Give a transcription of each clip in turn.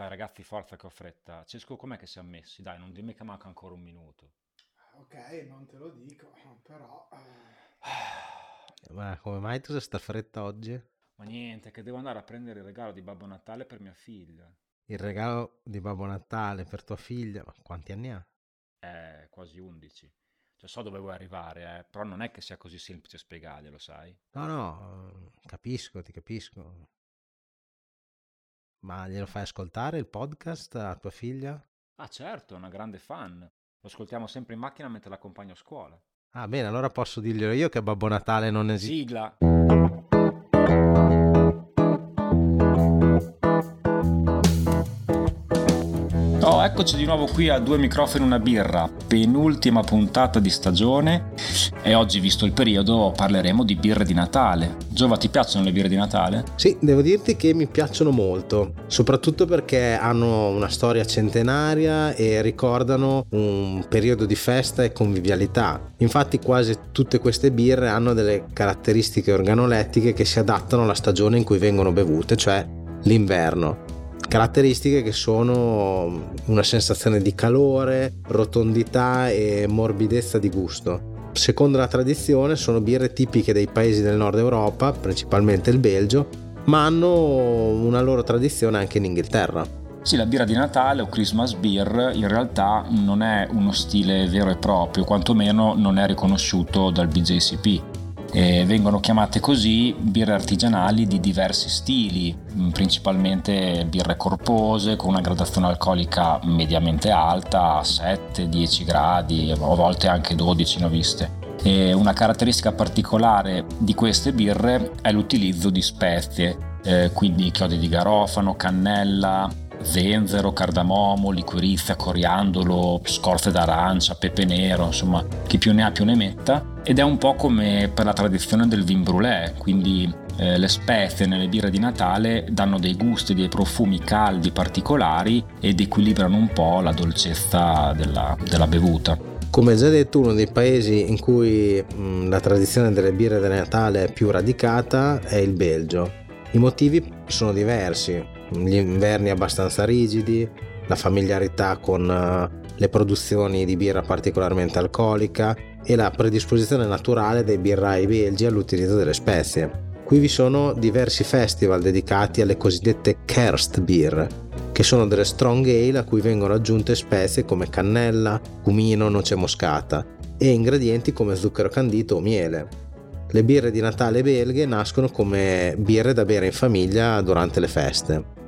Dai ragazzi, forza che ho fretta. Cesco, com'è che siamo messi? Dai, non dimmi che manca ancora un minuto. Ok, non te lo dico, però... Ma come mai tu sei sta fretta oggi? Ma niente, che devo andare a prendere il regalo di Babbo Natale per mia figlia. Il regalo di Babbo Natale per tua figlia? Ma quanti anni ha? Quasi 11. Cioè, so dove vuoi arrivare, però non è che sia così semplice spiegarglielo, sai? No, capisco, ti capisco. Ma glielo fai ascoltare il podcast a tua figlia? Ah certo, è una grande fan. Lo ascoltiamo sempre in macchina mentre l'accompagno a scuola. Ah bene, allora posso dirglielo io che Babbo Natale non esiste. Sigla! Oh, eccoci di nuovo qui a Due Microfoni e una Birra, penultima puntata di stagione e oggi, visto il periodo, parleremo di birre di Natale. Giova, ti piacciono le birre di Natale? Sì, devo dirti che mi piacciono molto, soprattutto perché hanno una storia centenaria e ricordano un periodo di festa e convivialità. Infatti quasi tutte queste birre hanno delle caratteristiche organolettiche che si adattano alla stagione in cui vengono bevute, cioè l'inverno. Caratteristiche che sono una sensazione di calore, rotondità e morbidezza di gusto. Secondo la tradizione sono birre tipiche dei paesi del nord Europa, principalmente il Belgio, ma hanno una loro tradizione anche in Inghilterra. Sì, la birra di Natale o Christmas beer in realtà non è uno stile vero e proprio, quantomeno non è riconosciuto dal BJCP. Vengono chiamate così birre artigianali di diversi stili, principalmente birre corpose con una gradazione alcolica mediamente alta, a 7-10 gradi, a volte anche 12 ne ho viste. E una caratteristica particolare di queste birre è l'utilizzo di spezie, quindi chiodi di garofano, cannella, zenzero, cardamomo, liquirizia, coriandolo, scorze d'arancia, pepe nero, insomma chi più ne ha più ne metta. Ed è un po' come per la tradizione del vin brûlé, quindi le spezie nelle birre di Natale danno dei gusti, dei profumi caldi particolari ed equilibrano un po' la dolcezza della bevuta. Come già detto, uno dei paesi in cui la tradizione delle birre di Natale è più radicata è il Belgio. I motivi sono diversi, gli inverni abbastanza rigidi, la familiarità con le produzioni di birra particolarmente alcolica e la predisposizione naturale dei birrai belgi all'utilizzo delle spezie. Qui vi sono diversi festival dedicati alle cosiddette Kerstbier, che sono delle strong ale a cui vengono aggiunte spezie come cannella, cumino, noce moscata e ingredienti come zucchero candito o miele. Le birre di Natale belghe nascono come birre da bere in famiglia durante le feste.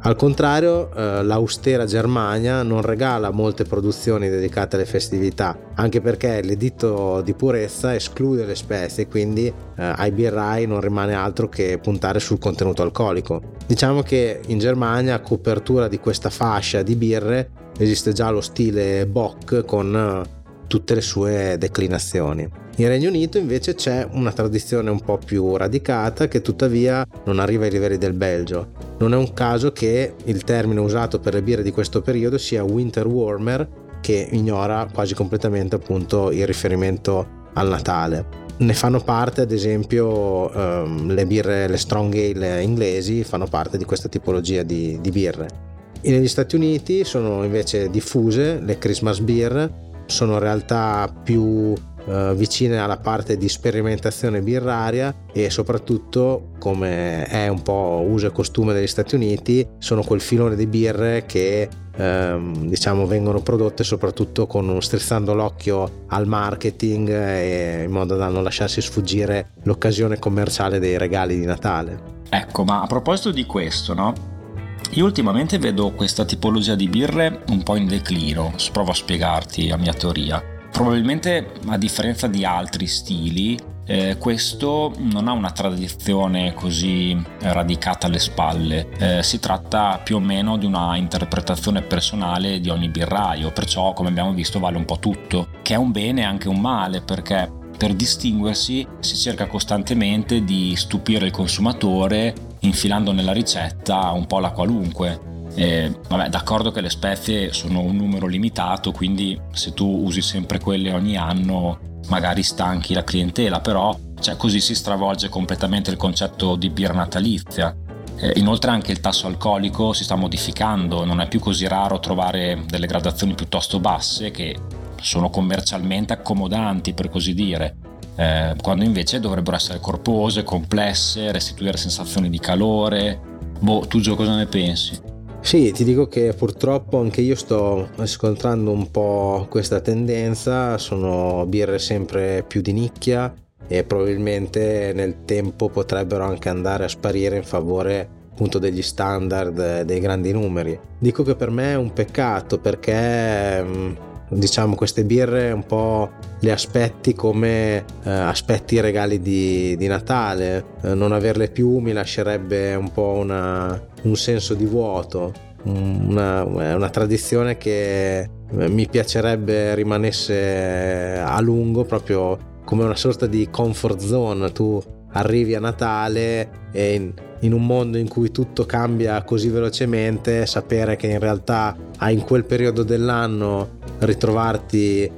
Al contrario, l'austera Germania non regala molte produzioni dedicate alle festività, anche perché l'editto di purezza esclude le spezie, quindi ai birrai non rimane altro che puntare sul contenuto alcolico. Diciamo che in Germania, a copertura di questa fascia di birre, esiste già lo stile Bock con tutte le sue declinazioni. In Regno Unito invece c'è una tradizione un po' più radicata che tuttavia non arriva ai livelli del Belgio. Non è un caso che il termine usato per le birre di questo periodo sia winter warmer, che ignora quasi completamente appunto il riferimento al Natale. Ne fanno parte ad esempio le strong ale inglesi, fanno parte di questa tipologia di birre. E negli Stati Uniti sono invece diffuse le Christmas beer, sono in realtà più vicine alla parte di sperimentazione birraria e soprattutto, come è un po' uso e costume degli Stati Uniti, sono quel filone di birre che diciamo vengono prodotte soprattutto strizzando l'occhio al marketing e in modo da non lasciarsi sfuggire l'occasione commerciale dei regali di Natale. Ecco, ma a proposito di questo, no? Io ultimamente vedo questa tipologia di birre un po' in declino, provo a spiegarti la mia teoria. Probabilmente, a differenza di altri stili, questo non ha una tradizione così radicata alle spalle, si tratta più o meno di una interpretazione personale di ogni birraio, perciò come abbiamo visto vale un po' tutto, che è un bene e anche un male, perché per distinguersi si cerca costantemente di stupire il consumatore infilando nella ricetta un po' la qualunque. Vabbè, d'accordo che le spezie sono un numero limitato, quindi se tu usi sempre quelle ogni anno magari stanchi la clientela, però così si stravolge completamente il concetto di birra natalizia. Inoltre anche il tasso alcolico si sta modificando, non è più così raro trovare delle gradazioni piuttosto basse che sono commercialmente accomodanti, per così dire, quando invece dovrebbero essere corpose, complesse, restituire sensazioni di calore. Tu Gio, cosa ne pensi? Sì, ti dico che purtroppo anche io sto riscontrando un po' questa tendenza, sono birre sempre più di nicchia e probabilmente nel tempo potrebbero anche andare a sparire in favore appunto degli standard, dei grandi numeri. Dico che per me è un peccato perché diciamo queste birre un po' le aspetti come aspetti regali di Natale, non averle più mi lascerebbe un po' un senso di vuoto, una tradizione che mi piacerebbe rimanesse a lungo, proprio come una sorta di comfort zone. Tu arrivi a Natale e in un mondo in cui tutto cambia così velocemente, sapere che in realtà hai in quel periodo dell'anno ritrovarti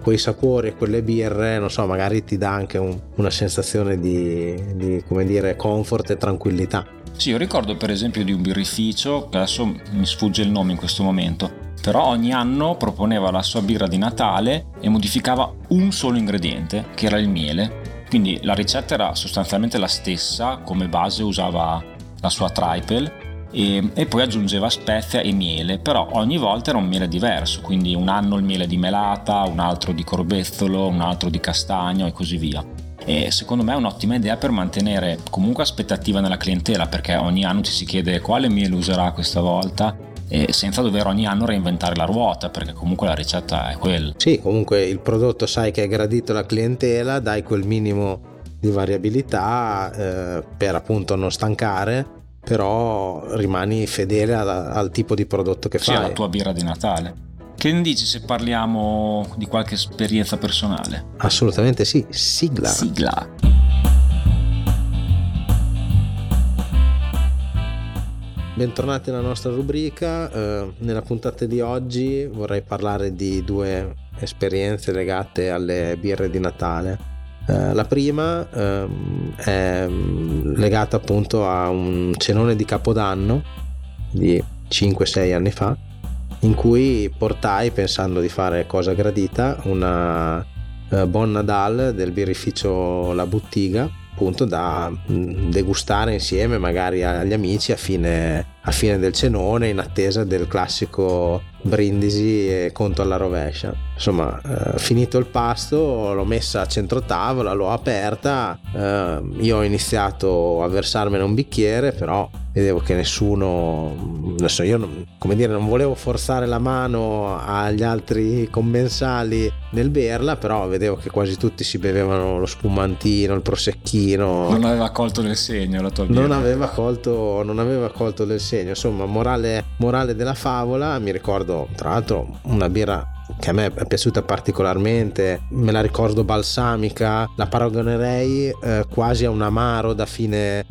quei sapori e quelle birre, non so, magari ti dà anche una sensazione di come dire comfort e tranquillità. Sì, io ricordo per esempio di un birrificio che adesso mi sfugge il nome in questo momento, però ogni anno proponeva la sua birra di Natale e modificava un solo ingrediente che era il miele. Quindi la ricetta era sostanzialmente la stessa, come base usava la sua triple e poi aggiungeva spezia e miele, però ogni volta era un miele diverso, quindi un anno il miele di melata, un altro di corbezzolo, un altro di castagno e così via. E secondo me è un'ottima idea per mantenere comunque aspettativa nella clientela, perché ogni anno ci si chiede quale miele userà questa volta, e senza dover ogni anno reinventare la ruota, perché comunque la ricetta è quella. Sì, comunque il prodotto sai che è gradito la clientela, dai quel minimo di variabilità per appunto non stancare, però rimani fedele al tipo di prodotto che fai. Sì, alla tua birra di Natale. Che ne dici se parliamo di qualche esperienza personale? Assolutamente sì, sigla. Sigla. Bentornati nella nostra rubrica. Nella puntata di oggi vorrei parlare di due esperienze legate alle birre di Natale. La prima è legata appunto a un cenone di Capodanno di 5-6 anni fa, in cui portai, pensando di fare cosa gradita, una Bon Nadal del birrificio La Bottiga, appunto da degustare insieme magari agli amici a fine del cenone, in attesa del classico brindisi e conto alla rovescia. Insomma, finito il pasto l'ho messa a centro tavola, l'ho aperta, io ho iniziato a versarmene un bicchiere, però vedevo che nessuno, adesso io non volevo forzare la mano agli altri commensali nel berla, però vedevo che quasi tutti si bevevano lo spumantino, il prosecchino. Non aveva colto nel segno la tua birra. Non aveva colto nel segno. Insomma, morale della favola, mi ricordo tra l'altro una birra che a me è piaciuta particolarmente, me la ricordo balsamica, la paragonerei quasi a un amaro da fine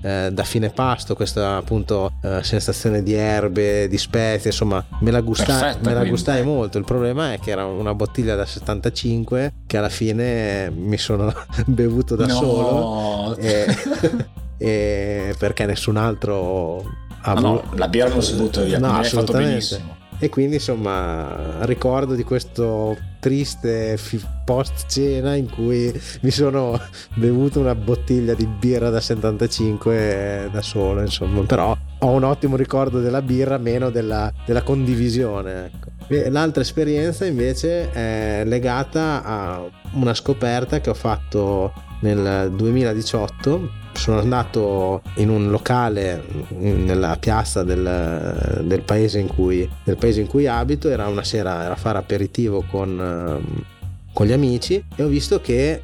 pasto, questa appunto sensazione di erbe, di spezie, insomma me la gustai molto. Il problema è che era una bottiglia da 75 che alla fine mi sono bevuto da solo e perché nessun altro la birra non si butta via, no, assolutamente. Fatto benissimo. E quindi insomma ricordo di questo triste post cena in cui mi sono bevuto una bottiglia di birra da 75 da solo, insomma, però ho un ottimo ricordo della birra, meno della condivisione, ecco. L'altra esperienza invece è legata a una scoperta che ho fatto nel 2018. Sono andato in un locale nella piazza del paese in cui abito, era una sera, era a fare aperitivo con gli amici, e ho visto che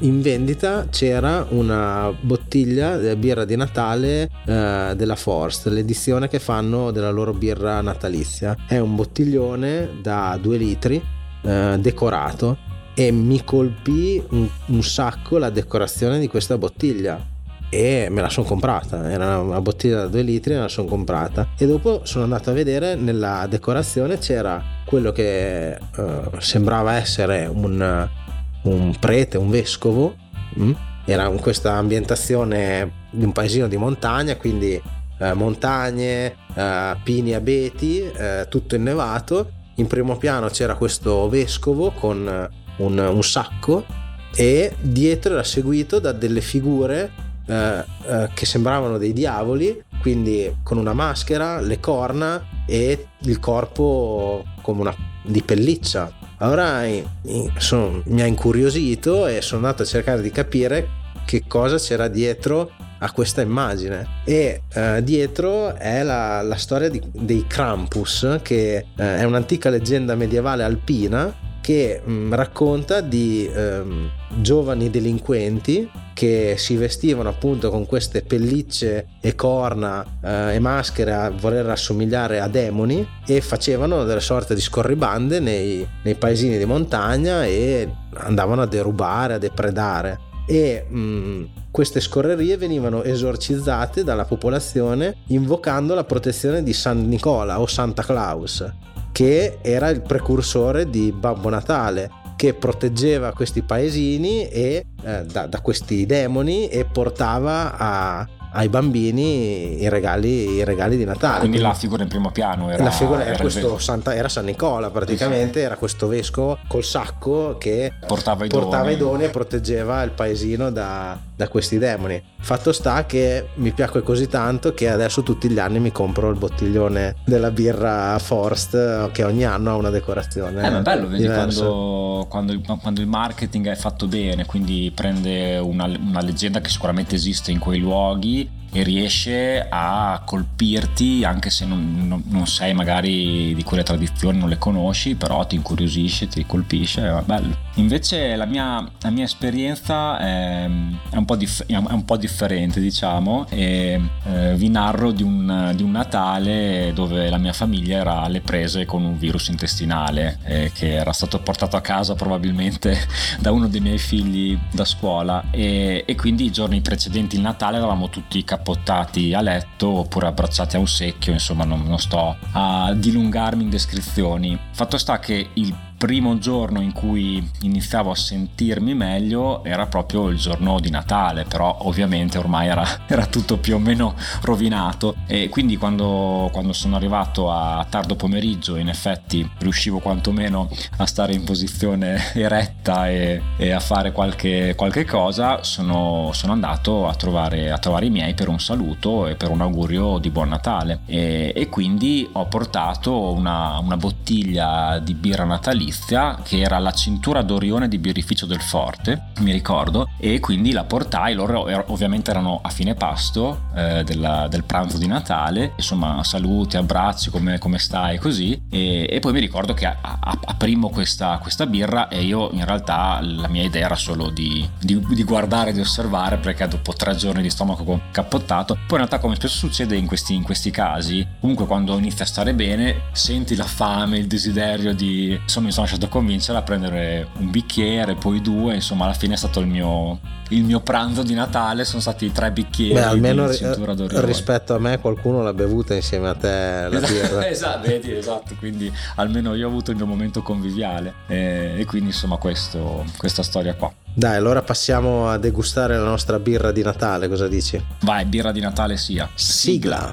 in vendita c'era una bottiglia della birra di Natale della Forst, l'edizione che fanno della loro birra natalizia. È un bottiglione da 2 litri decorato, e mi colpì un sacco la decorazione di questa bottiglia e me la sono comprata. Era una bottiglia da 2 litri e me la sono comprata, e dopo sono andato a vedere, nella decorazione c'era quello che sembrava essere un prete, un vescovo. Era questa ambientazione di un paesino di montagna, quindi montagne, pini, abeti, tutto innevato. In primo piano c'era questo vescovo con un sacco e dietro era seguito da delle figure che sembravano dei diavoli, quindi con una maschera, le corna e il corpo come una di pelliccia. Allora mi ha incuriosito e sono andato a cercare di capire che cosa c'era dietro a questa immagine, e dietro è la storia dei Krampus, che è un'antica leggenda medievale alpina che racconta di giovani delinquenti che si vestivano appunto con queste pellicce e corna e maschere a voler assomigliare a demoni, e facevano delle sorte di scorribande nei paesini di montagna e andavano a derubare, a depredare, e queste scorrerie venivano esorcizzate dalla popolazione invocando la protezione di San Nicola o Santa Claus, che era il precursore di Babbo Natale, che proteggeva questi paesini e da questi demoni, e portava ai bambini i regali di Natale. Quindi la figura in primo piano era San Nicola, praticamente. Era questo vescovo col sacco che portava i doni e proteggeva il paesino da questi demoni. Fatto sta che mi piacque così tanto che adesso tutti gli anni mi compro il bottiglione della birra Forst, che ogni anno ha una decorazione. Ma è bello, vedi, quando il marketing è fatto bene, quindi prende una leggenda che sicuramente esiste in quei luoghi e riesce a colpirti, anche se non sei magari di quelle tradizioni, non le conosci, però ti incuriosisce, ti colpisce, è bello. Invece la mia esperienza è un po' differente, diciamo, e vi narro di un Natale dove la mia famiglia era alle prese con un virus intestinale che era stato portato a casa probabilmente da uno dei miei figli da scuola, e quindi i giorni precedenti il Natale eravamo tutti cappottati a letto oppure abbracciati a un secchio, insomma non sto a dilungarmi in descrizioni. Fatto sta che il primo giorno in cui iniziavo a sentirmi meglio era proprio il giorno di Natale, però ovviamente ormai era tutto più o meno rovinato, e quindi quando sono arrivato a tardo pomeriggio, in effetti riuscivo quantomeno a stare in posizione eretta e a fare qualche cosa. Sono andato a trovare i miei per un saluto e per un augurio di Buon Natale, e quindi ho portato una bottiglia di birra natalizia che era la Cintura d'Orione di Birrificio del Forte, mi ricordo, e quindi la portai. Loro ovviamente erano a fine pasto del pranzo di Natale, insomma saluti, abbracci, come stai, così, e poi mi ricordo che aprimo questa birra, e io in realtà la mia idea era solo di guardare, di osservare, perché dopo 3 giorni di stomaco cappottato, poi in realtà, come spesso succede in questi casi, comunque quando inizia a stare bene senti la fame, il desiderio di, insomma, mi sono lasciato convincere a prendere un bicchiere, poi 2, insomma alla fine è stato il mio pranzo di Natale, sono stati 3 bicchieri. Beh, almeno di Cintura d'Orione. Rispetto a me qualcuno l'ha bevuta insieme a te la birra. Esatto, quindi almeno io ho avuto il mio momento conviviale, e quindi insomma questa storia qua. Dai, allora passiamo a degustare la nostra birra di Natale, cosa dici? Vai, birra di Natale sia. Sigla.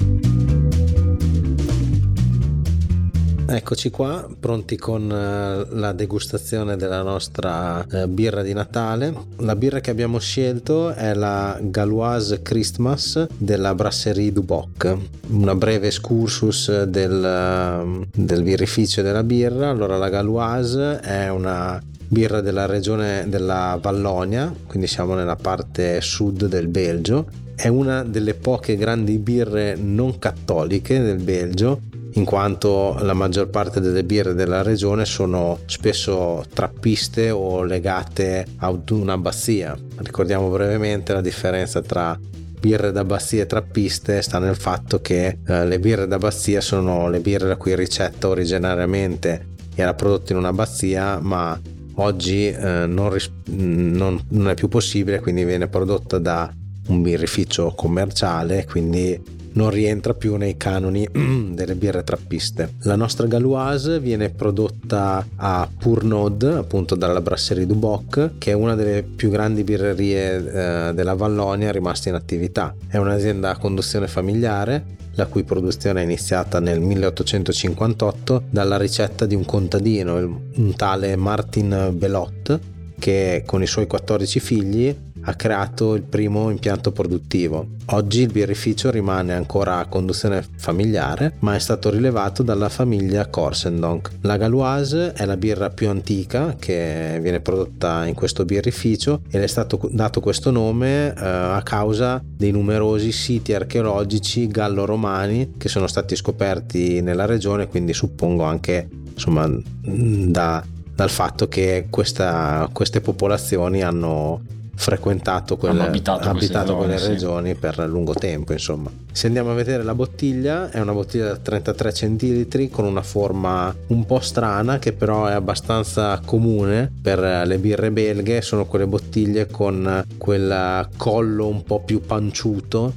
Eccoci qua, pronti con la degustazione della nostra birra di Natale. La birra che abbiamo scelto è la Gauloise Christmas della Brasserie Du Bocq. Una breve excursus del birrificio della birra. Allora, la Gauloise è una birra della regione della Vallonia, quindi siamo nella parte sud del Belgio. È una delle poche grandi birre non cattoliche del Belgio, in quanto la maggior parte delle birre della regione sono spesso trappiste o legate ad un'abbazia. Ricordiamo brevemente la differenza tra birre d'abbazia e trappiste: sta nel fatto che le birre d'abbazia sono le birre la cui ricetta originariamente era prodotta in un'abbazia, ma oggi non è più possibile, quindi viene prodotta da un birrificio commerciale, quindi non rientra più nei canoni delle birre trappiste. La nostra Gauloise viene prodotta a Purnod, appunto dalla Brasserie Du Bocq, che è una delle più grandi birrerie della Vallonia rimasta in attività. È un'azienda a conduzione familiare, la cui produzione è iniziata nel 1858 dalla ricetta di un contadino, un tale Martin Belot, che con i suoi 14 figli ha creato il primo impianto produttivo. Oggi il birrificio rimane ancora a conduzione familiare, ma è stato rilevato dalla famiglia Korsendonk. La Gauloise è la birra più antica che viene prodotta in questo birrificio ed è stato dato questo nome a causa dei numerosi siti archeologici gallo-romani che sono stati scoperti nella regione, quindi suppongo anche, insomma, dal fatto che queste popolazioni hanno abitato quelle regioni per lungo tempo, insomma. Se andiamo a vedere la bottiglia, è una bottiglia da 33 centilitri con una forma un po' strana, che però è abbastanza comune per le birre belghe. Sono quelle bottiglie con quel collo un po' più panciuto,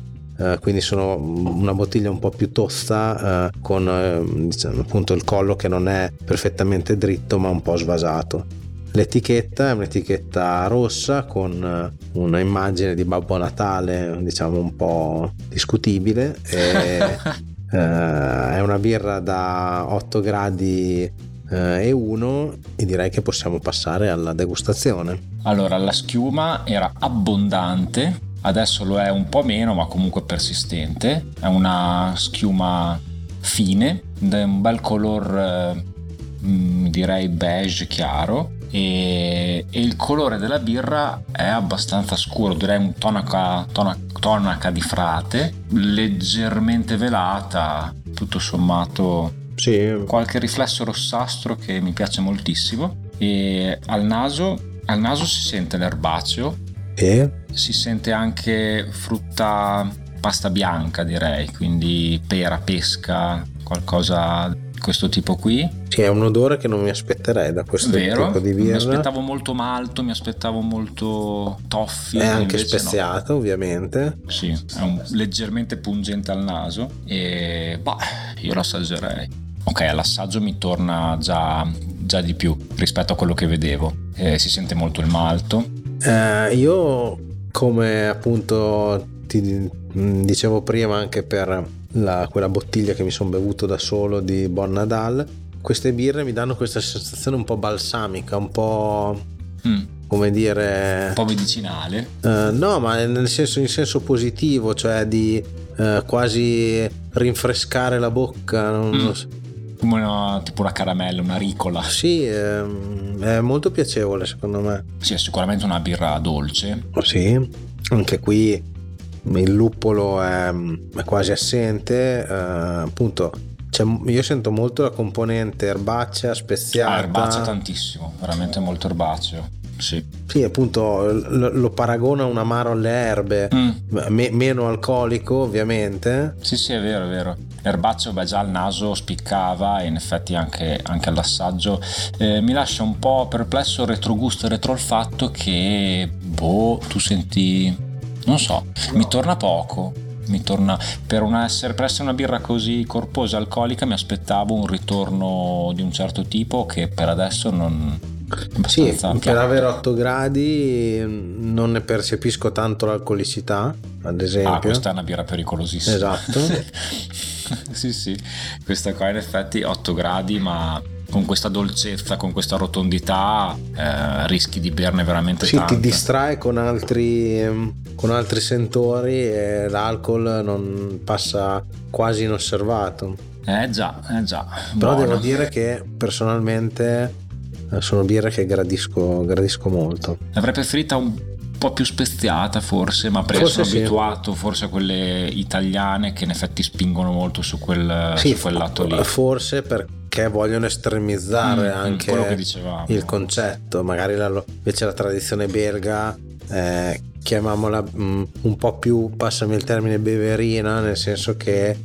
quindi sono una bottiglia un po' più tozza, con diciamo, appunto il collo che non è perfettamente dritto ma un po' svasato. L'etichetta è un'etichetta rossa con una immagine di Babbo Natale, diciamo un po' discutibile. È una birra da 8 gradi e 1 e direi che possiamo passare alla degustazione. Allora, la schiuma era abbondante, adesso lo è un po' meno ma comunque persistente. È una schiuma fine, un bel color, direi beige chiaro. E il colore della birra è abbastanza scuro, direi un tonaca di frate, leggermente velata, tutto sommato sì. Qualche riflesso rossastro che mi piace moltissimo. E al naso si sente l'erbaceo e si sente anche frutta, pasta bianca direi, quindi pera, pesca, qualcosa questo tipo qui. Sì, è un odore che non mi aspetterei da questo tipo di birra. Mi aspettavo molto malto, mi aspettavo molto toffee. È anche speziato, no. Ovviamente. Sì, è leggermente pungente al naso e io lo assaggerei. Ok, all'assaggio mi torna già di più rispetto a quello che vedevo. Si sente molto il malto. Io, come appunto ti dicevo prima, anche per quella bottiglia che mi sono bevuto da solo di Bon Nadal, queste birre mi danno questa sensazione un po' balsamica, un po' come dire, un po' medicinale, no, ma in senso positivo, cioè di quasi rinfrescare la bocca, non so. Come tipo una caramella, una ricola. Sì, è molto piacevole secondo me. Sì, è sicuramente una birra dolce. Sì, anche qui il luppolo è quasi assente, appunto, cioè, io sento molto la componente erbacea, speziata. Erbacea tantissimo, veramente molto erbaceo. Sì, appunto lo paragono a un amaro alle erbe, meno alcolico ovviamente. Sì, è vero. L'erbaceo, già al naso spiccava e in effetti anche all'assaggio. Mi lascia un po' perplesso il retrogusto e retroolfatto che, tu senti... Non so, mi torna poco, per essere una birra così corposa, alcolica, mi aspettavo un ritorno di un certo tipo che per adesso non... Sì, piano. Per avere 8 gradi non ne percepisco tanto l'alcolicità, ad esempio. Questa è una birra pericolosissima. Esatto. sì, questa qua in effetti 8 gradi, ma... con questa dolcezza, con questa rotondità, rischi di berne veramente tanto. Sì, ti distrae con altri sentori e l'alcol non passa quasi inosservato. Già. Però buona. Devo dire che personalmente sono birre che gradisco molto. L'avrei preferita un po' più speziata forse, ma perché sono abituato forse a quelle italiane che in effetti spingono molto su quel lato lì. Forse perché vogliono estremizzare anche quello che dicevamo, il concetto. Magari invece la tradizione belga, chiamiamola un po' più, passami il termine, beverina, nel senso che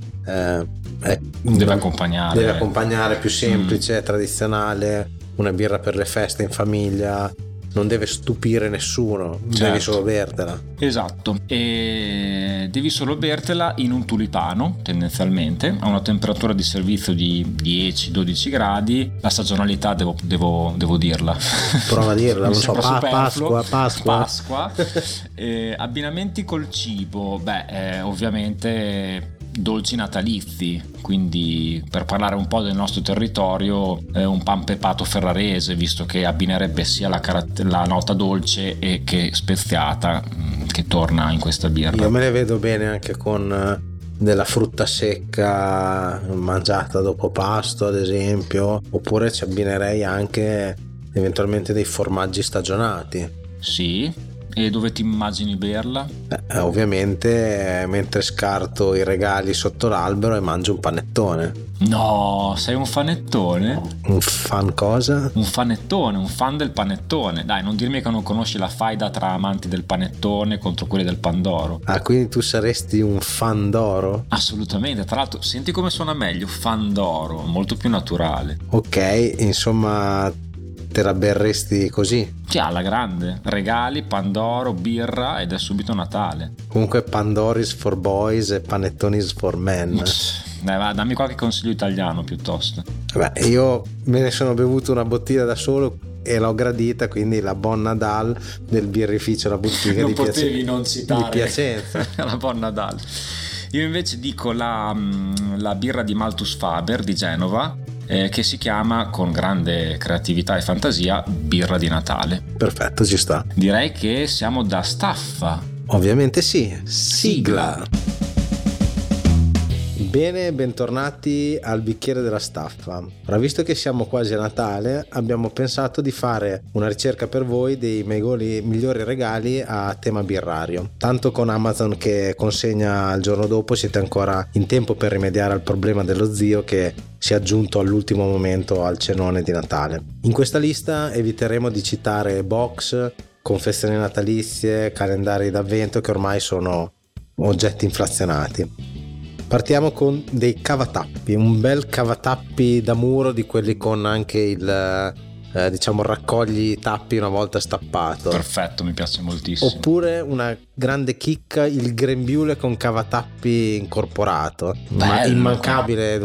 deve accompagnare più semplice, tradizionale, una birra per le feste in famiglia. non deve stupire nessuno, certo. Devi solo bertela. Esatto, e devi solo bertela in un tulipano tendenzialmente, a una temperatura di servizio di 10-12 gradi. La stagionalità devo dirla. Prova a dirla, non so, Pasqua. Abbinamenti col cibo, ovviamente dolci natalizi, quindi per parlare un po' del nostro territorio, un pan pepato ferrarese, visto che abbinerebbe sia la nota dolce e che speziata che torna in questa birra. Io me le vedo bene anche con della frutta secca mangiata dopo pasto, ad esempio, oppure ci abbinerei anche eventualmente dei formaggi stagionati. Sì. E dove ti immagini berla? Ovviamente mentre scarto i regali sotto l'albero e mangio un panettone. No, sei un fanettone? Un fan cosa? Un fanettone, un fan del panettone. Dai, non dirmi che non conosci la faida tra amanti del panettone contro quelli del pandoro. Ah, quindi tu saresti un fandoro? Assolutamente, tra l'altro senti come suona meglio, fandoro, molto più naturale. Ok, insomma te la berresti così? Sì, alla grande. Regali, pandoro, birra ed è subito Natale. Comunque pandoris for boys e panettonis for men. Dai, va, dammi qualche consiglio italiano piuttosto. Beh, io me ne sono bevuto una bottiglia da solo e l'ho gradita, quindi la Bon Nadal del birrificio La Bottiga di Piacenza. Non potevi non citare. Di Piacenza. La Bon Nadal. Io invece dico la birra di Malthus Faber di Genova, che si chiama, con grande creatività e fantasia, birra di Natale. Perfetto, ci sta. Direi che siamo da staffa. Ovviamente sì. Sigla. Bene, bentornati al bicchiere della staffa. Ora, visto che siamo quasi a Natale, abbiamo pensato di fare una ricerca per voi dei migliori regali a tema birrario. Tanto con Amazon che consegna il giorno dopo siete ancora in tempo per rimediare al problema dello zio che si è aggiunto all'ultimo momento al cenone di Natale. In questa lista eviteremo di citare box, confezioni natalizie, calendari d'avvento che ormai sono oggetti inflazionati. Partiamo con dei cavatappi, un bel cavatappi da muro di quelli con anche il raccogli tappi una volta stappato. Perfetto, mi piace moltissimo. Oppure una grande chicca, il grembiule con cavatappi incorporato. Bello, ma immancabile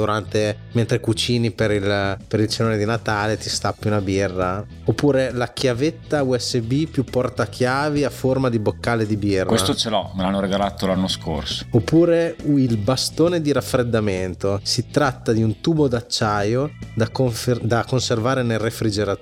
mentre cucini per il cenone di Natale, ti stappi una birra. Oppure la chiavetta USB più portachiavi a forma di boccale di birra. Questo ce l'ho, me l'hanno regalato l'anno scorso. Oppure il bastone di raffreddamento. Si tratta di un tubo d'acciaio da conservare nel refrigeratore.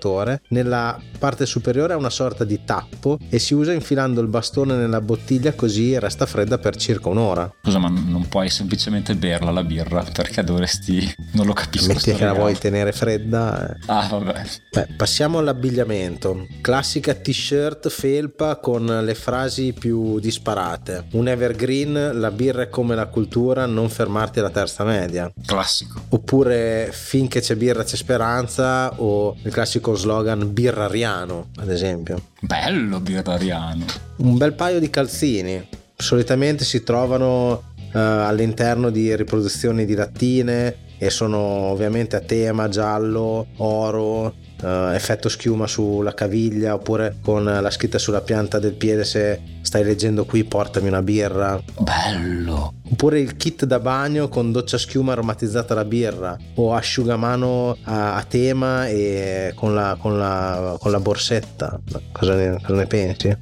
Nella parte superiore ha una sorta di tappo e si usa infilando il bastone nella bottiglia, così resta fredda per circa un'ora. Scusa, ma non puoi semplicemente berla la birra? Perché dovresti? Non lo capisco. Metti che la vuoi tenere fredda. Ah, vabbè. Passiamo all'abbigliamento. Classica t-shirt felpa con le frasi più disparate. Un evergreen, la birra è come la cultura, non fermarti alla terza media. Classico. Oppure finché c'è birra c'è speranza, o il classico con slogan birrariano, ad esempio. Bello birrariano. Un bel paio di calzini, solitamente si trovano all'interno di riproduzioni di lattine e sono ovviamente a tema giallo, oro, effetto schiuma sulla caviglia, oppure con la scritta sulla pianta del piede: se stai leggendo qui portami una birra. Bello. Oppure il kit da bagno con doccia schiuma aromatizzata alla birra, o asciugamano a tema e con la borsetta. Cosa ne pensi?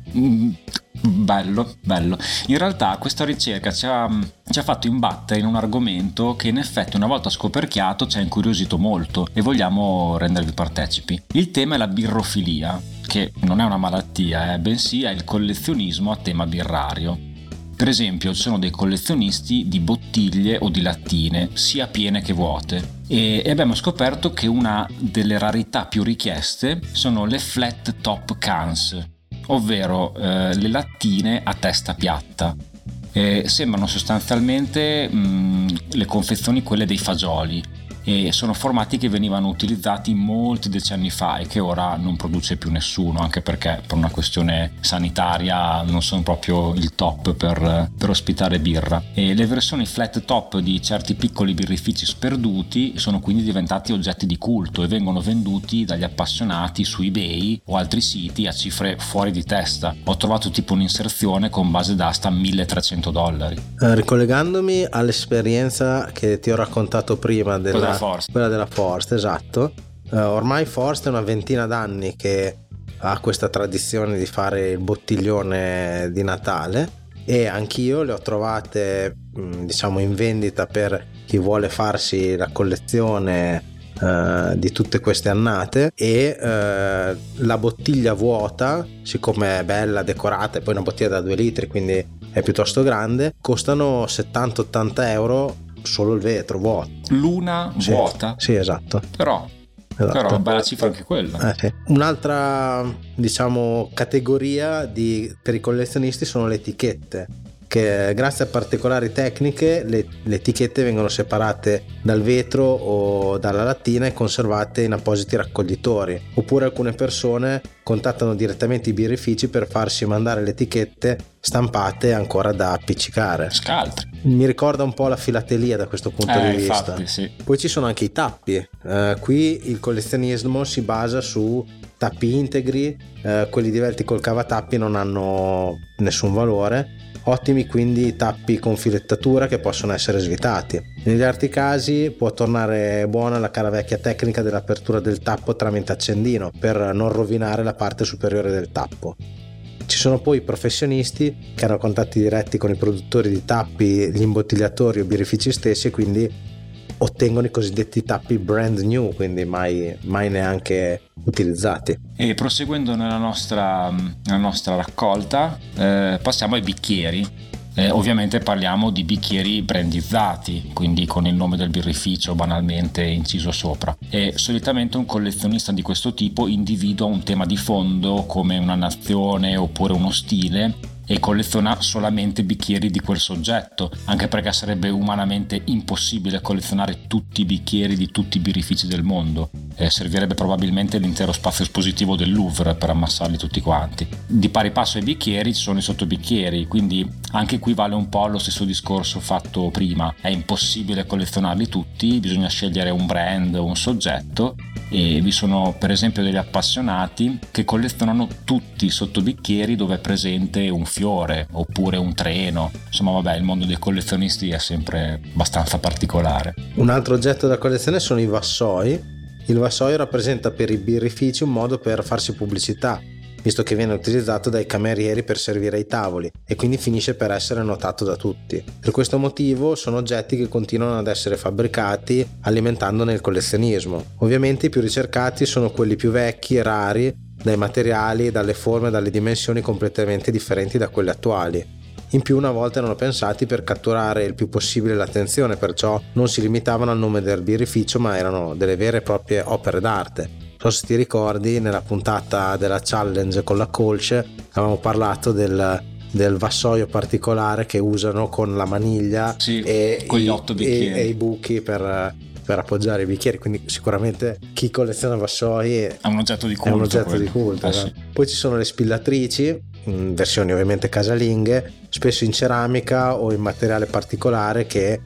Bello. In realtà questa ricerca ci ha fatto imbattere in un argomento che in effetti, una volta scoperchiato, ci ha incuriosito molto e vogliamo rendervi partecipi. Il tema è la birrofilia, che non è una malattia, bensì è il collezionismo a tema birrario. Per esempio, ci sono dei collezionisti di bottiglie o di lattine, sia piene che vuote, e abbiamo scoperto che una delle rarità più richieste sono le flat top cans, ovvero le lattine a testa piatta. Sembrano sostanzialmente le confezioni quelle dei fagioli, e sono formati che venivano utilizzati molti decenni fa e che ora non produce più nessuno, anche perché per una questione sanitaria non sono proprio il top per ospitare birra. E le versioni flat top di certi piccoli birrifici sperduti sono quindi diventati oggetti di culto e vengono venduti dagli appassionati su eBay o altri siti a cifre fuori di testa. Ho trovato tipo un'inserzione con base d'asta a $1.300. Ricollegandomi all'esperienza che ti ho raccontato prima quella della Forst, esatto, ormai Forst è una ventina d'anni che ha questa tradizione di fare il bottiglione di Natale e anch'io le ho trovate, diciamo, in vendita per chi vuole farsi la collezione di tutte queste annate. E la bottiglia vuota, siccome è bella decorata, e poi una bottiglia da 2 litri, quindi è piuttosto grande, costano €70-80 solo il vetro vuoto, l'una sì, vuota, sì, esatto. Però è una bella cifra anche quella. Sì. Un'altra, diciamo, categoria per i collezionisti sono le etichette, che grazie a particolari tecniche le etichette vengono separate dal vetro o dalla lattina e conservate in appositi raccoglitori, oppure alcune persone contattano direttamente i birrifici per farsi mandare le etichette stampate ancora da appiccicare. Scaltri. Mi ricorda un po' la filatelia da questo punto di infatti, vista. Sì. Poi ci sono anche i tappi, qui il collezionismo si basa su tappi integri, quelli diverti col cavatappi non hanno nessun valore. Ottimi quindi i tappi con filettatura che possono essere svitati. Negli altri casi può tornare buona la cara vecchia tecnica dell'apertura del tappo tramite accendino per non rovinare la parte superiore del tappo. Ci sono poi i professionisti che hanno contatti diretti con i produttori di tappi, gli imbottigliatori o birrifici stessi e quindi ottengono i cosiddetti tappi brand new, quindi mai neanche utilizzati. E proseguendo nella nostra raccolta, passiamo ai bicchieri. Ovviamente parliamo di bicchieri brandizzati, quindi con il nome del birrificio banalmente inciso sopra, e solitamente un collezionista di questo tipo individua un tema di fondo come una nazione oppure uno stile e colleziona solamente bicchieri di quel soggetto, anche perché sarebbe umanamente impossibile collezionare tutti i bicchieri di tutti i birrifici del mondo, servirebbe probabilmente l'intero spazio espositivo del Louvre per ammassarli tutti quanti. Di pari passo ai bicchieri ci sono i sottobicchieri, quindi anche qui vale un po' lo stesso discorso fatto prima, è impossibile collezionarli tutti, bisogna scegliere un brand o un soggetto. E vi sono per esempio degli appassionati che collezionano tutti i sottobicchieri dove è presente un fiore oppure un treno. Insomma, vabbè, il mondo dei collezionisti è sempre abbastanza particolare. Un altro oggetto da collezione sono i vassoi. Il vassoio rappresenta per i birrifici un modo per farsi pubblicità, visto che viene utilizzato dai camerieri per servire ai tavoli e quindi finisce per essere notato da tutti. Per questo motivo sono oggetti che continuano ad essere fabbricati, alimentandone il collezionismo. Ovviamente i più ricercati sono quelli più vecchi e rari, dai materiali, dalle forme e dalle dimensioni completamente differenti da quelle attuali. In più una volta erano pensati per catturare il più possibile l'attenzione, perciò non si limitavano al nome del birrificio ma erano delle vere e proprie opere d'arte. Non so se ti ricordi, nella puntata della challenge con la Colche avevamo parlato del vassoio particolare che usano con la maniglia, sì, e con gli 8 bicchieri e i buchi per appoggiare i bicchieri, quindi sicuramente chi colleziona vassoi è un oggetto di culto, sì. Poi ci sono le spillatrici, in versioni ovviamente casalinghe, spesso in ceramica o in materiale particolare, che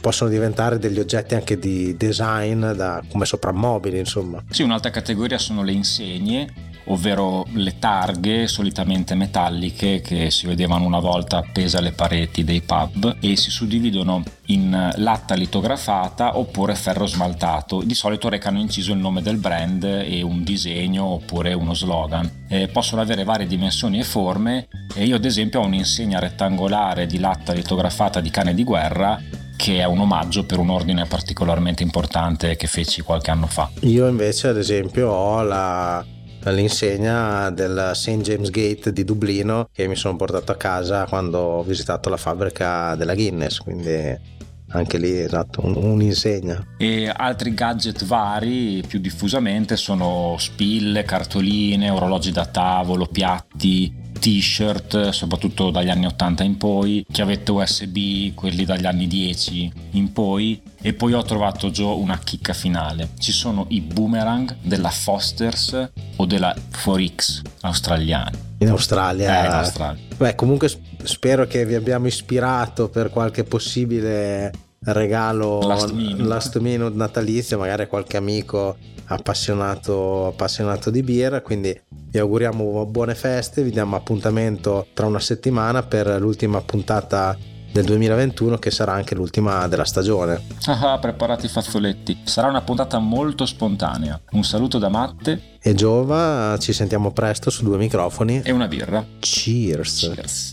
possono diventare degli oggetti anche di design, come soprammobili, insomma. Sì, un'altra categoria sono le insegne, ovvero le targhe solitamente metalliche che si vedevano una volta appese alle pareti dei pub, e si suddividono in latta litografata oppure ferro smaltato. Di solito recano inciso il nome del brand e un disegno oppure uno slogan. Possono avere varie dimensioni e forme, e io ad esempio ho un'insegna rettangolare di latta litografata di cane di guerra che è un omaggio per un ordine particolarmente importante che feci qualche anno fa. Io invece ad esempio ho l'insegna del St. James' Gate di Dublino che mi sono portato a casa quando ho visitato la fabbrica della Guinness, quindi anche lì, esatto, un'insegna. E altri gadget vari più diffusamente sono spille, cartoline, orologi da tavolo, piatti, t-shirt, soprattutto dagli anni 80 in poi, chiavette USB, quelli dagli anni 10 in poi. E poi ho trovato già una chicca finale: ci sono i boomerang della Foster's o della Four X australiana. In Australia. Beh, comunque spero che vi abbiamo ispirato per qualche possibile regalo last minute natalizio, magari qualche amico appassionato di birra. Quindi vi auguriamo buone feste, vi diamo appuntamento tra una settimana per l'ultima puntata del 2021, che sarà anche l'ultima della stagione. Preparati i fazzoletti, sarà una puntata molto spontanea. Un saluto da Matte e Giova, ci sentiamo presto su due microfoni e una birra. Cheers, cheers.